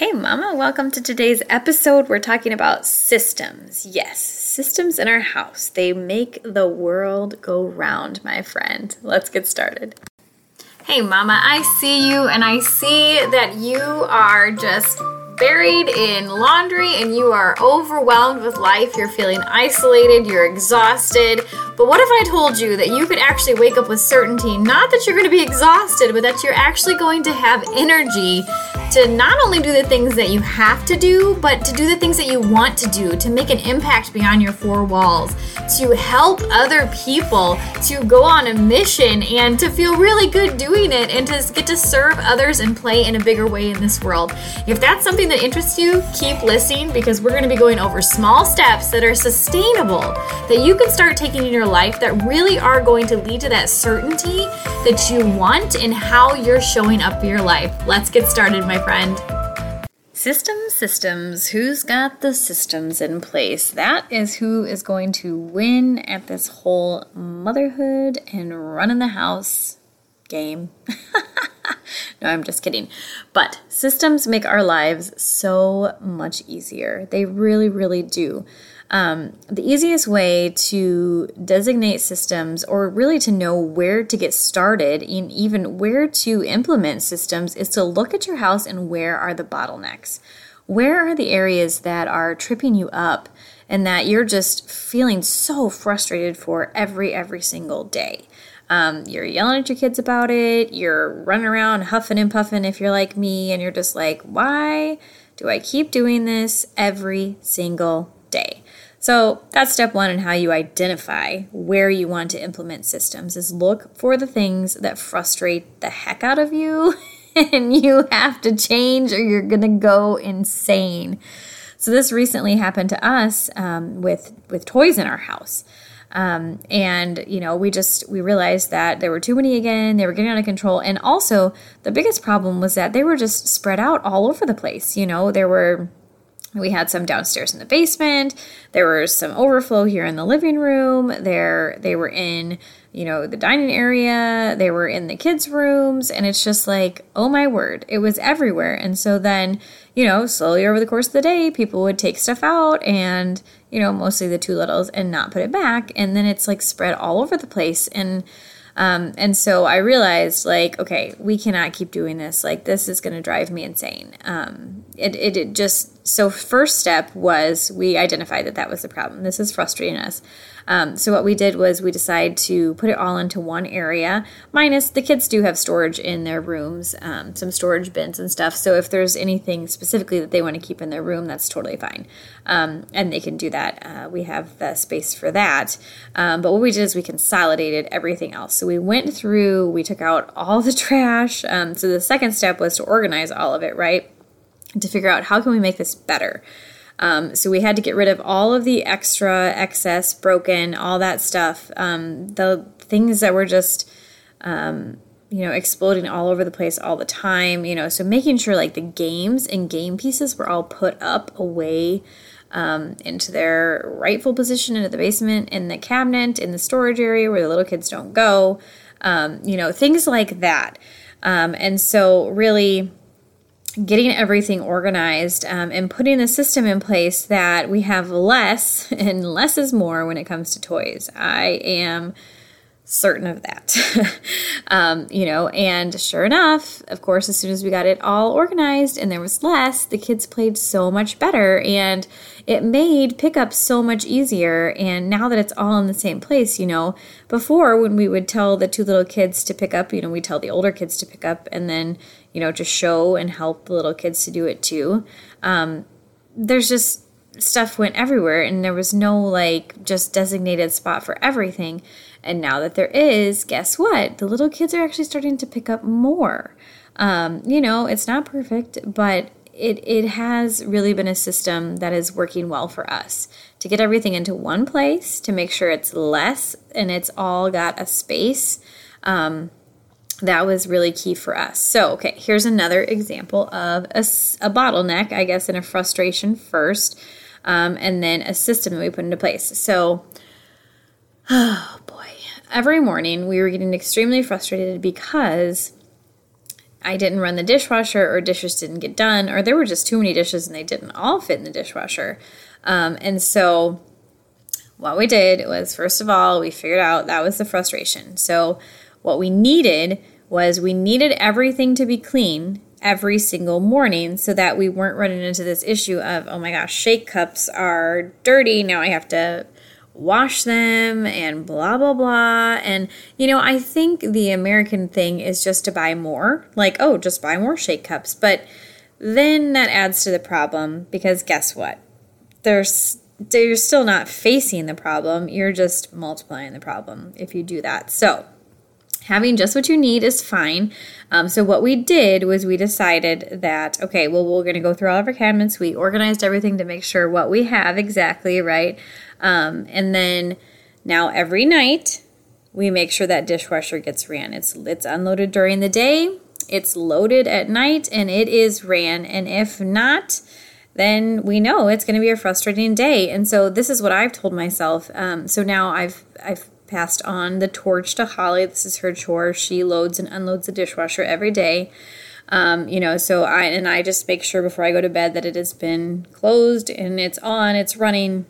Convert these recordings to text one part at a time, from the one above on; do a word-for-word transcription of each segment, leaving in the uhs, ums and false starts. Hey mama, welcome to today's episode. We're talking about systems. Yes, systems in our house. They make the world go round, my friend. Let's get started. Hey mama, I see you and I see that you are just buried in laundry and you are overwhelmed with life. You're feeling isolated, you're exhausted. But what if I told you that you could actually wake up with certainty, not that you're going to be exhausted, but that you're actually going to have energy to not only do the things that you have to do, but to do the things that you want to do, to make an impact beyond your four walls, to help other people, to go on a mission and to feel really good doing it and to get to serve others and play in a bigger way in this world. If that's something that interests you, keep listening because we're going to be going over small steps that are sustainable, that you can start taking in your life that really are going to lead to that certainty that you want and how you're showing up for your life. Let's get started, my friend. Systems, systems, who's got the systems in place? That is who is going to win at this whole motherhood and running the house game. No, I'm just kidding. But systems make our lives so much easier. They really, really do. Um, the easiest way to designate systems or really to know where to get started and even where to implement systems is to look at your house and where are the bottlenecks. Where are the areas that are tripping you up and that you're just feeling so frustrated for every, every single day? Um, you're yelling at your kids about it. You're running around huffing and puffing if you're like me and you're just like, why do I keep doing this every single day? So that's step one in how you identify where you want to implement systems is look for the things that frustrate the heck out of you and you have to change or you're going to go insane. So this recently happened to us um, with, with toys in our house. Um, and, you know, we just, we realized that there were too many again, they were getting out of control. And also the biggest problem was that they were just spread out all over the place. You know, there were, we had some downstairs in the basement, there was some overflow here in the living room, there, they were in, you know, the dining area, they were in the kids' rooms. And it's just like, oh my word, it was everywhere. And so then, you know, slowly over the course of the day, people would take stuff out and, you know, mostly the two littles and not put it back. And then it's like spread all over the place. And, um, and so I realized like, okay, we cannot keep doing this. Like this is going to drive me insane. Um, it, it, it just, so first step was we identified that that was the problem. This is frustrating us. Um, so what we did was we decided to put it all into one area, minus the kids do have storage in their rooms, um, some storage bins and stuff. So if there's anything specifically that they want to keep in their room, that's totally fine. Um, and they can do that. Uh, we have the space for that. Um, but what we did is we consolidated everything else. So we went through, we took out all the trash. Um, so the second step was to organize all of it, right? And to figure out how can we make this better? Um, so we had to get rid of all of the extra, excess, broken, all that stuff. Um, the things that were just, um, you know, exploding all over the place all the time, you know, so making sure like the games and game pieces were all put up away um, into their rightful position, into the basement, in the cabinet, in the storage area where the little kids don't go, um, you know, things like that. Um, and so really getting everything organized um, and putting the system in place that we have less and less is more when it comes to toys. I am certain of that, um, you know, and sure enough, of course, as soon as we got it all organized and there was less, the kids played so much better and it made pickup so much easier. And now that it's all in the same place, you know, before when we would tell the two little kids to pick up, you know, we tell the older kids to pick up and then, you know, to show and help the little kids to do it too. Um, there's just stuff went everywhere and there was no like just designated spot for everything. And now that there is, guess what? The little kids are actually starting to pick up more. Um, you know, it's not perfect, but it it has really been a system that is working well for us to get everything into one place, to make sure it's less and it's all got a space. Um, that was really key for us. So, okay, here's another example of a, a bottleneck, I guess, and a frustration first, um, and then a system that we put into place. So, oh boy. Every morning we were getting extremely frustrated because I didn't run the dishwasher, or dishes didn't get done, or there were just too many dishes and they didn't all fit in the dishwasher. Um, and so what we did was, first of all, we figured out that was the frustration. So what we needed was we needed everything to be clean every single morning so that we weren't running into this issue of, oh my gosh, shake cups are dirty. Now I have to wash them and blah, blah, blah. And, you know, I think the American thing is just to buy more. Like, oh, just buy more shake cups. But then that adds to the problem, because guess what? There's, you're still not facing the problem. You're just multiplying the problem if you do that. So having just what you need is fine. Um, so what we did was we decided that, okay, well, we're going to go through all of our cabinets. We organized everything to make sure what we have exactly, right? Um, and then now every night we make sure that dishwasher gets ran. It's it's unloaded during the day, it's loaded at night, and it is ran. And if not, then we know it's going to be a frustrating day. And so this is what I've told myself. Um, so now I've I've passed on the torch to Holly. This is her chore. She loads and unloads the dishwasher every day. Um, you know, so I and I just make sure before I go to bed that it has been closed and it's on, it's running.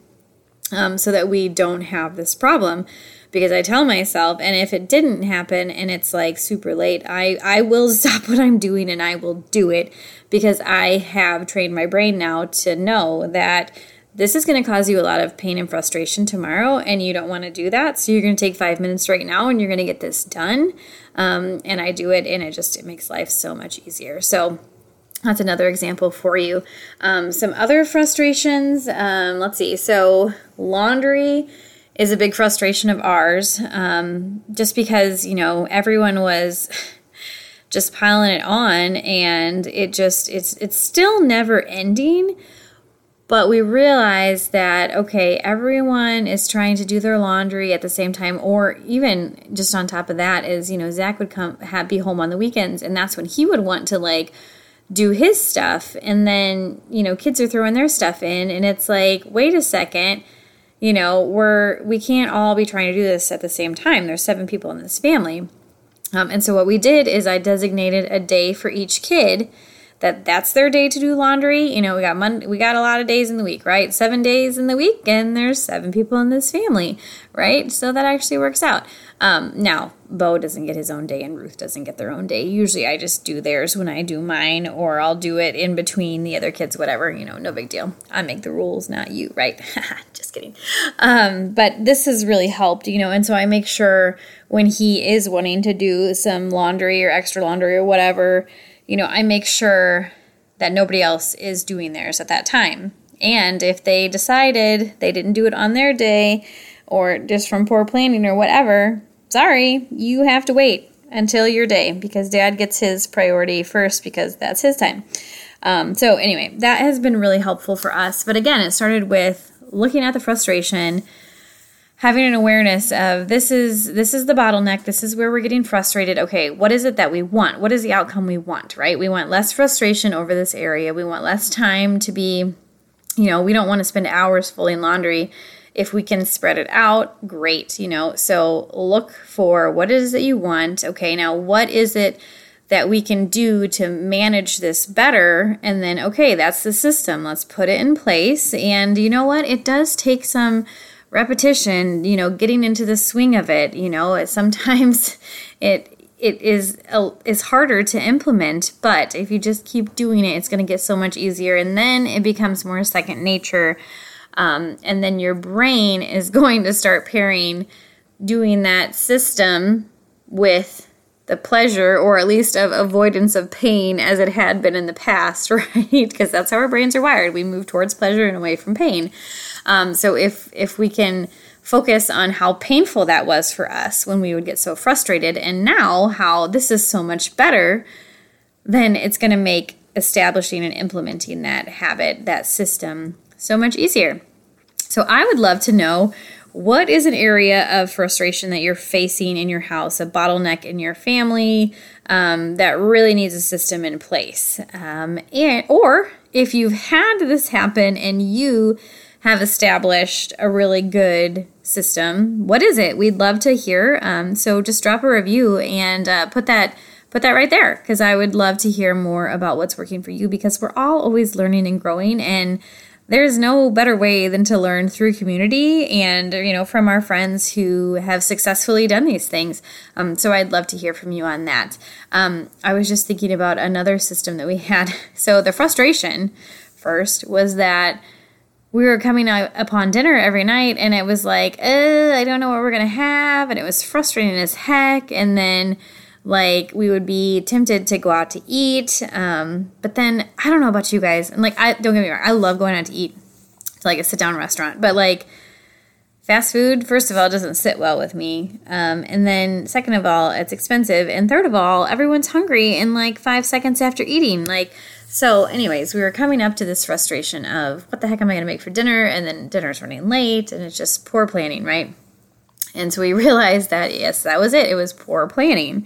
Um, so that we don't have this problem, because I tell myself, and if it didn't happen and it's like super late, I, I will stop what I'm doing and I will do it, because I have trained my brain now to know that this is going to cause you a lot of pain and frustration tomorrow, and you don't want to do that. So you're going to take five minutes right now and you're going to get this done. Um, and I do it, and it just, it makes life so much easier. So that's another example for you. Um, some other frustrations, um, let's see. So laundry is a big frustration of ours, um, just because, you know, everyone was just piling it on, and it just, it's it's still never ending. But we realized that, okay, everyone is trying to do their laundry at the same time, or even just on top of that is, you know, Zach would come have, be home on the weekends, and that's when he would want to, like, do his stuff, and then, you know, kids are throwing their stuff in, and it's like, wait a second, you know, we're, we can't all be trying to do this at the same time. There's seven people in this family. Um, and so what we did is I designated a day for each kid that that's their day to do laundry. You know, we got Monday, we got a lot of days in the week, right? Seven days in the week, and there's seven people in this family, right? So that actually works out. Um, now, Bo doesn't get his own day and Ruth doesn't get their own day. Usually I just do theirs when I do mine, or I'll do it in between the other kids, whatever, you know, no big deal. I make the rules, not you, right? Just kidding. Um, but this has really helped, you know, and so I make sure when he is wanting to do some laundry or extra laundry or whatever, you know, I make sure that nobody else is doing theirs at that time. And if they decided they didn't do it on their day, or just from poor planning or whatever, sorry, you have to wait until your day, because Dad gets his priority first, because that's his time. Um, so anyway, that has been really helpful for us. But again, it started with looking at the frustration, having an awareness of this is this is the bottleneck. This is where we're getting frustrated. Okay, what is it that we want? What is the outcome we want, right? We want less frustration over this area. We want less time to be, you know, we don't want to spend hours folding laundry. If we can spread it out, great, you know. So look for what it is that you want. Okay, now what is it that we can do to manage this better? And then, okay, that's the system. Let's put it in place. And you know what? It does take some repetition, you know, getting into the swing of it. You know, sometimes it it is is harder to implement, but if you just keep doing it, it's going to get so much easier. And then it becomes more second nature. Um, and then your brain is going to start pairing doing that system with the pleasure, or at least of avoidance of pain, as it had been in the past, right? Because that's how our brains are wired. We move towards pleasure and away from pain. Um, so if if we can focus on how painful that was for us when we would get so frustrated, and now how this is so much better, then it's going to make establishing and implementing that habit, that system, so much easier. So I would love to know, what is an area of frustration that you're facing in your house, a bottleneck in your family um, that really needs a system in place? Um, and or if you've had this happen and you have established a really good system, what is it? We'd love to hear. Um, so just drop a review and uh, put that put that right there, because I would love to hear more about what's working for you, because we're all always learning and growing, and there's no better way than to learn through community and, you know, from our friends who have successfully done these things. Um, so I'd love to hear from you on that. Um, I was just thinking about another system that we had. So the frustration first was that we were coming out upon dinner every night, and it was like, eh, I don't know what we're going to have. And it was frustrating as heck. And then, like, we would be tempted to go out to eat. Um, but then, I don't know about you guys. And, like, I don't get me wrong. I love going out to eat, to, like, a sit-down restaurant. But, like, fast food, first of all, doesn't sit well with me. Um, and then, second of all, it's expensive. And third of all, everyone's hungry in, like, five seconds after eating. Like, so, anyways, we were coming up to this frustration of, what the heck am I going to make for dinner? And then dinner's running late, and it's just poor planning, right? And so we realized that, yes, that was it. It was poor planning.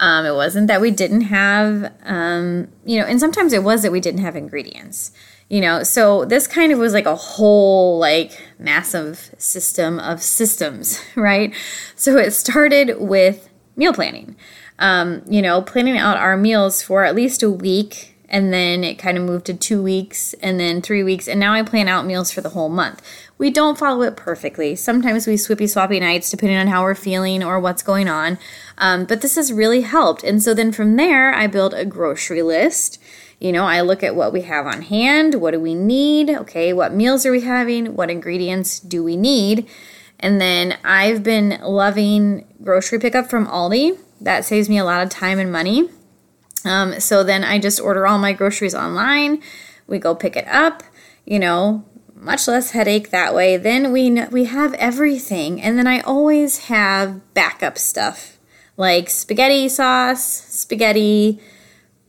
Um, it wasn't that we didn't have, um, you know, and sometimes it was that we didn't have ingredients, you know. So this kind of was like a whole, like, massive system of systems, right? So it started with meal planning, um, you know, planning out our meals for at least a week. And then it kind of moved to two weeks and then three weeks. And now I plan out meals for the whole month. We don't follow it perfectly. Sometimes we swippy-swappy nights depending on how we're feeling or what's going on. Um, but this has really helped. And so then from there, I build a grocery list. You know, I look at what we have on hand. What do we need? Okay, what meals are we having? What ingredients do we need? And then I've been loving grocery pickup from Aldi. That saves me a lot of time and money. Um, so then I just order all my groceries online. We go pick it up, you know, much less headache that way. Then we we have everything. And then I always have backup stuff like spaghetti sauce, spaghetti,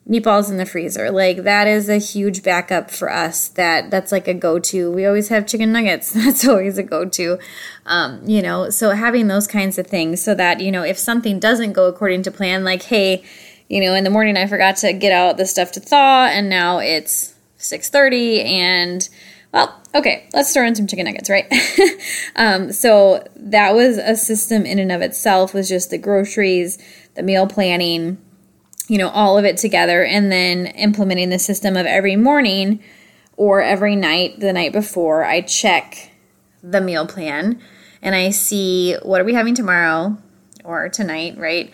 meatballs in the freezer. Like, that is a huge backup for us. That that's like a go-to. We always have chicken nuggets. That's always a go-to, um, you know, so having those kinds of things so that, you know, if something doesn't go according to plan, like, hey, you know, in the morning I forgot to get out the stuff to thaw, and now it's six thirty, and, well, okay, let's throw in some chicken nuggets, right? um, so that was a system in and of itself, was just the groceries, the meal planning, you know, all of it together, and then implementing the system of every morning or every night, the night before, I check the meal plan, and I see what are we having tomorrow or tonight, right?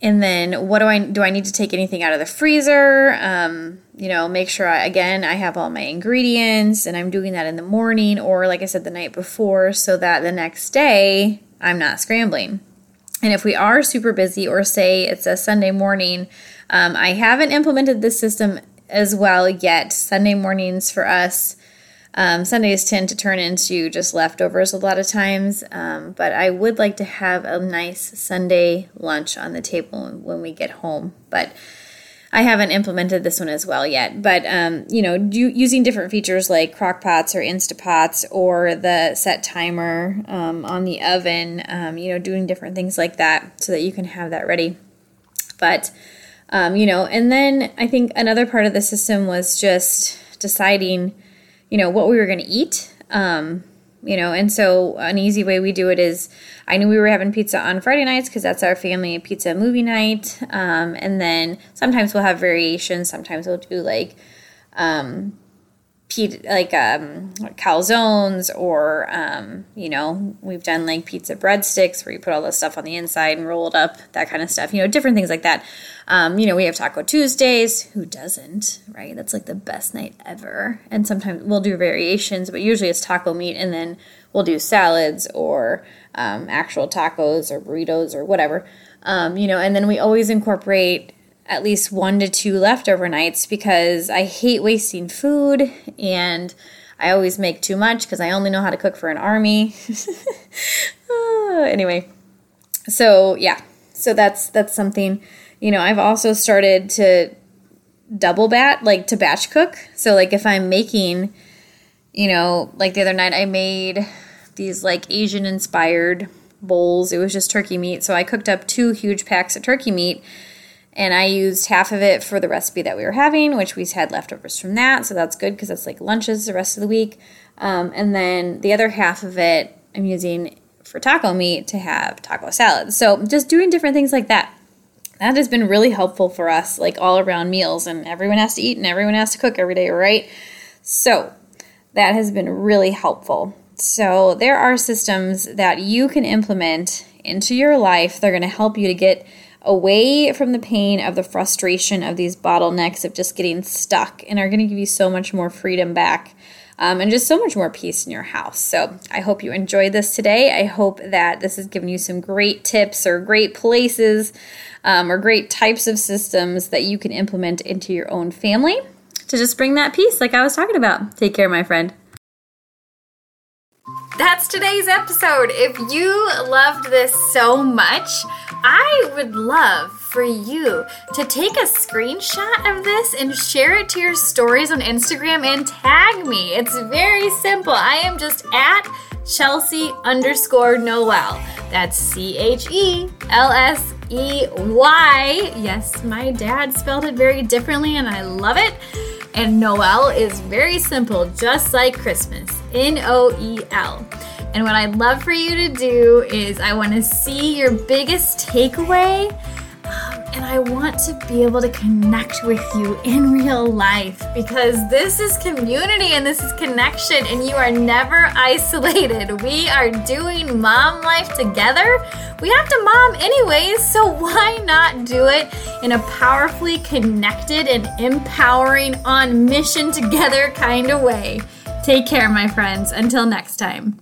And then what do I, do I need to take anything out of the freezer? Um, you know, make sure, I, again, I have all my ingredients, and I'm doing that in the morning or, like I said, the night before, so that the next day I'm not scrambling. And if we are super busy, or say it's a Sunday morning, um, I haven't implemented this system as well yet. Sunday mornings for us, um, Sundays tend to turn into just leftovers a lot of times, um, but I would like to have a nice Sunday lunch on the table when we get home. But I haven't implemented this one as well yet. But, um, you know, do, using different features like Crock-Pots or Instapots or the set timer um, on the oven, um, you know, doing different things like that so that you can have that ready. But, um, you know, and then I think another part of the system was just deciding, you know, what we were going to eat, um, you know, and so an easy way we do it is, I knew we were having pizza on Friday nights because that's our family pizza movie night, um, and then sometimes we'll have variations, sometimes we'll do like, um, pe- like um, calzones, or, um, you know, we've done like pizza breadsticks where you put all the stuff on the inside and roll it up, that kind of stuff, you know, different things like that. Um, you know, we have Taco Tuesdays. Who doesn't, right? That's like the best night ever. And sometimes we'll do variations, but usually it's taco meat, and then we'll do salads or um, actual tacos or burritos or whatever, um, you know, and then we always incorporate at least one to two leftover nights because I hate wasting food, and I always make too much because I only know how to cook for an army. uh, anyway, so yeah, so that's that's something. You know, I've also started to double bat, like to batch cook. So like if I'm making, you know, like the other night I made these like Asian inspired bowls. It was just turkey meat. So I cooked up two huge packs of turkey meat, and I used half of it for the recipe that we were having, which we had leftovers from that. So that's good because that's like lunches the rest of the week. Um, and then the other half of it I'm using for taco meat to have taco salad. So just doing different things like that. that has been really helpful for us, like all around meals, and everyone has to eat and everyone has to cook every day, right? So that has been really helpful. So there are systems that you can implement into your life. They're going to help you to get away from the pain of the frustration of these bottlenecks of just getting stuck, and are going to give you so much more freedom back, um, and just so much more peace in your house. So I hope you enjoyed this today. I hope that this has given you some great tips or great places um, or great types of systems that you can implement into your own family to just bring that peace like I was talking about. Take care, my friend. That's today's episode. If you loved this so much, I would love for you to take a screenshot of this and share it to your stories on Instagram and tag me. It's very simple. I am just at Chelsea underscore Noel. That's C H E L S E Y. Yes, my dad spelled it very differently and I love it. And Noel is very simple, just like Christmas. N O E L. And what I'd love for you to do is I want to see your biggest takeaway, um, and I want to be able to connect with you in real life, because this is community and this is connection, and you are never isolated. We are doing mom life together. We have to mom anyways, so why not do it in a powerfully connected and empowering, on mission together kind of way. Take care, my friends. Until next time.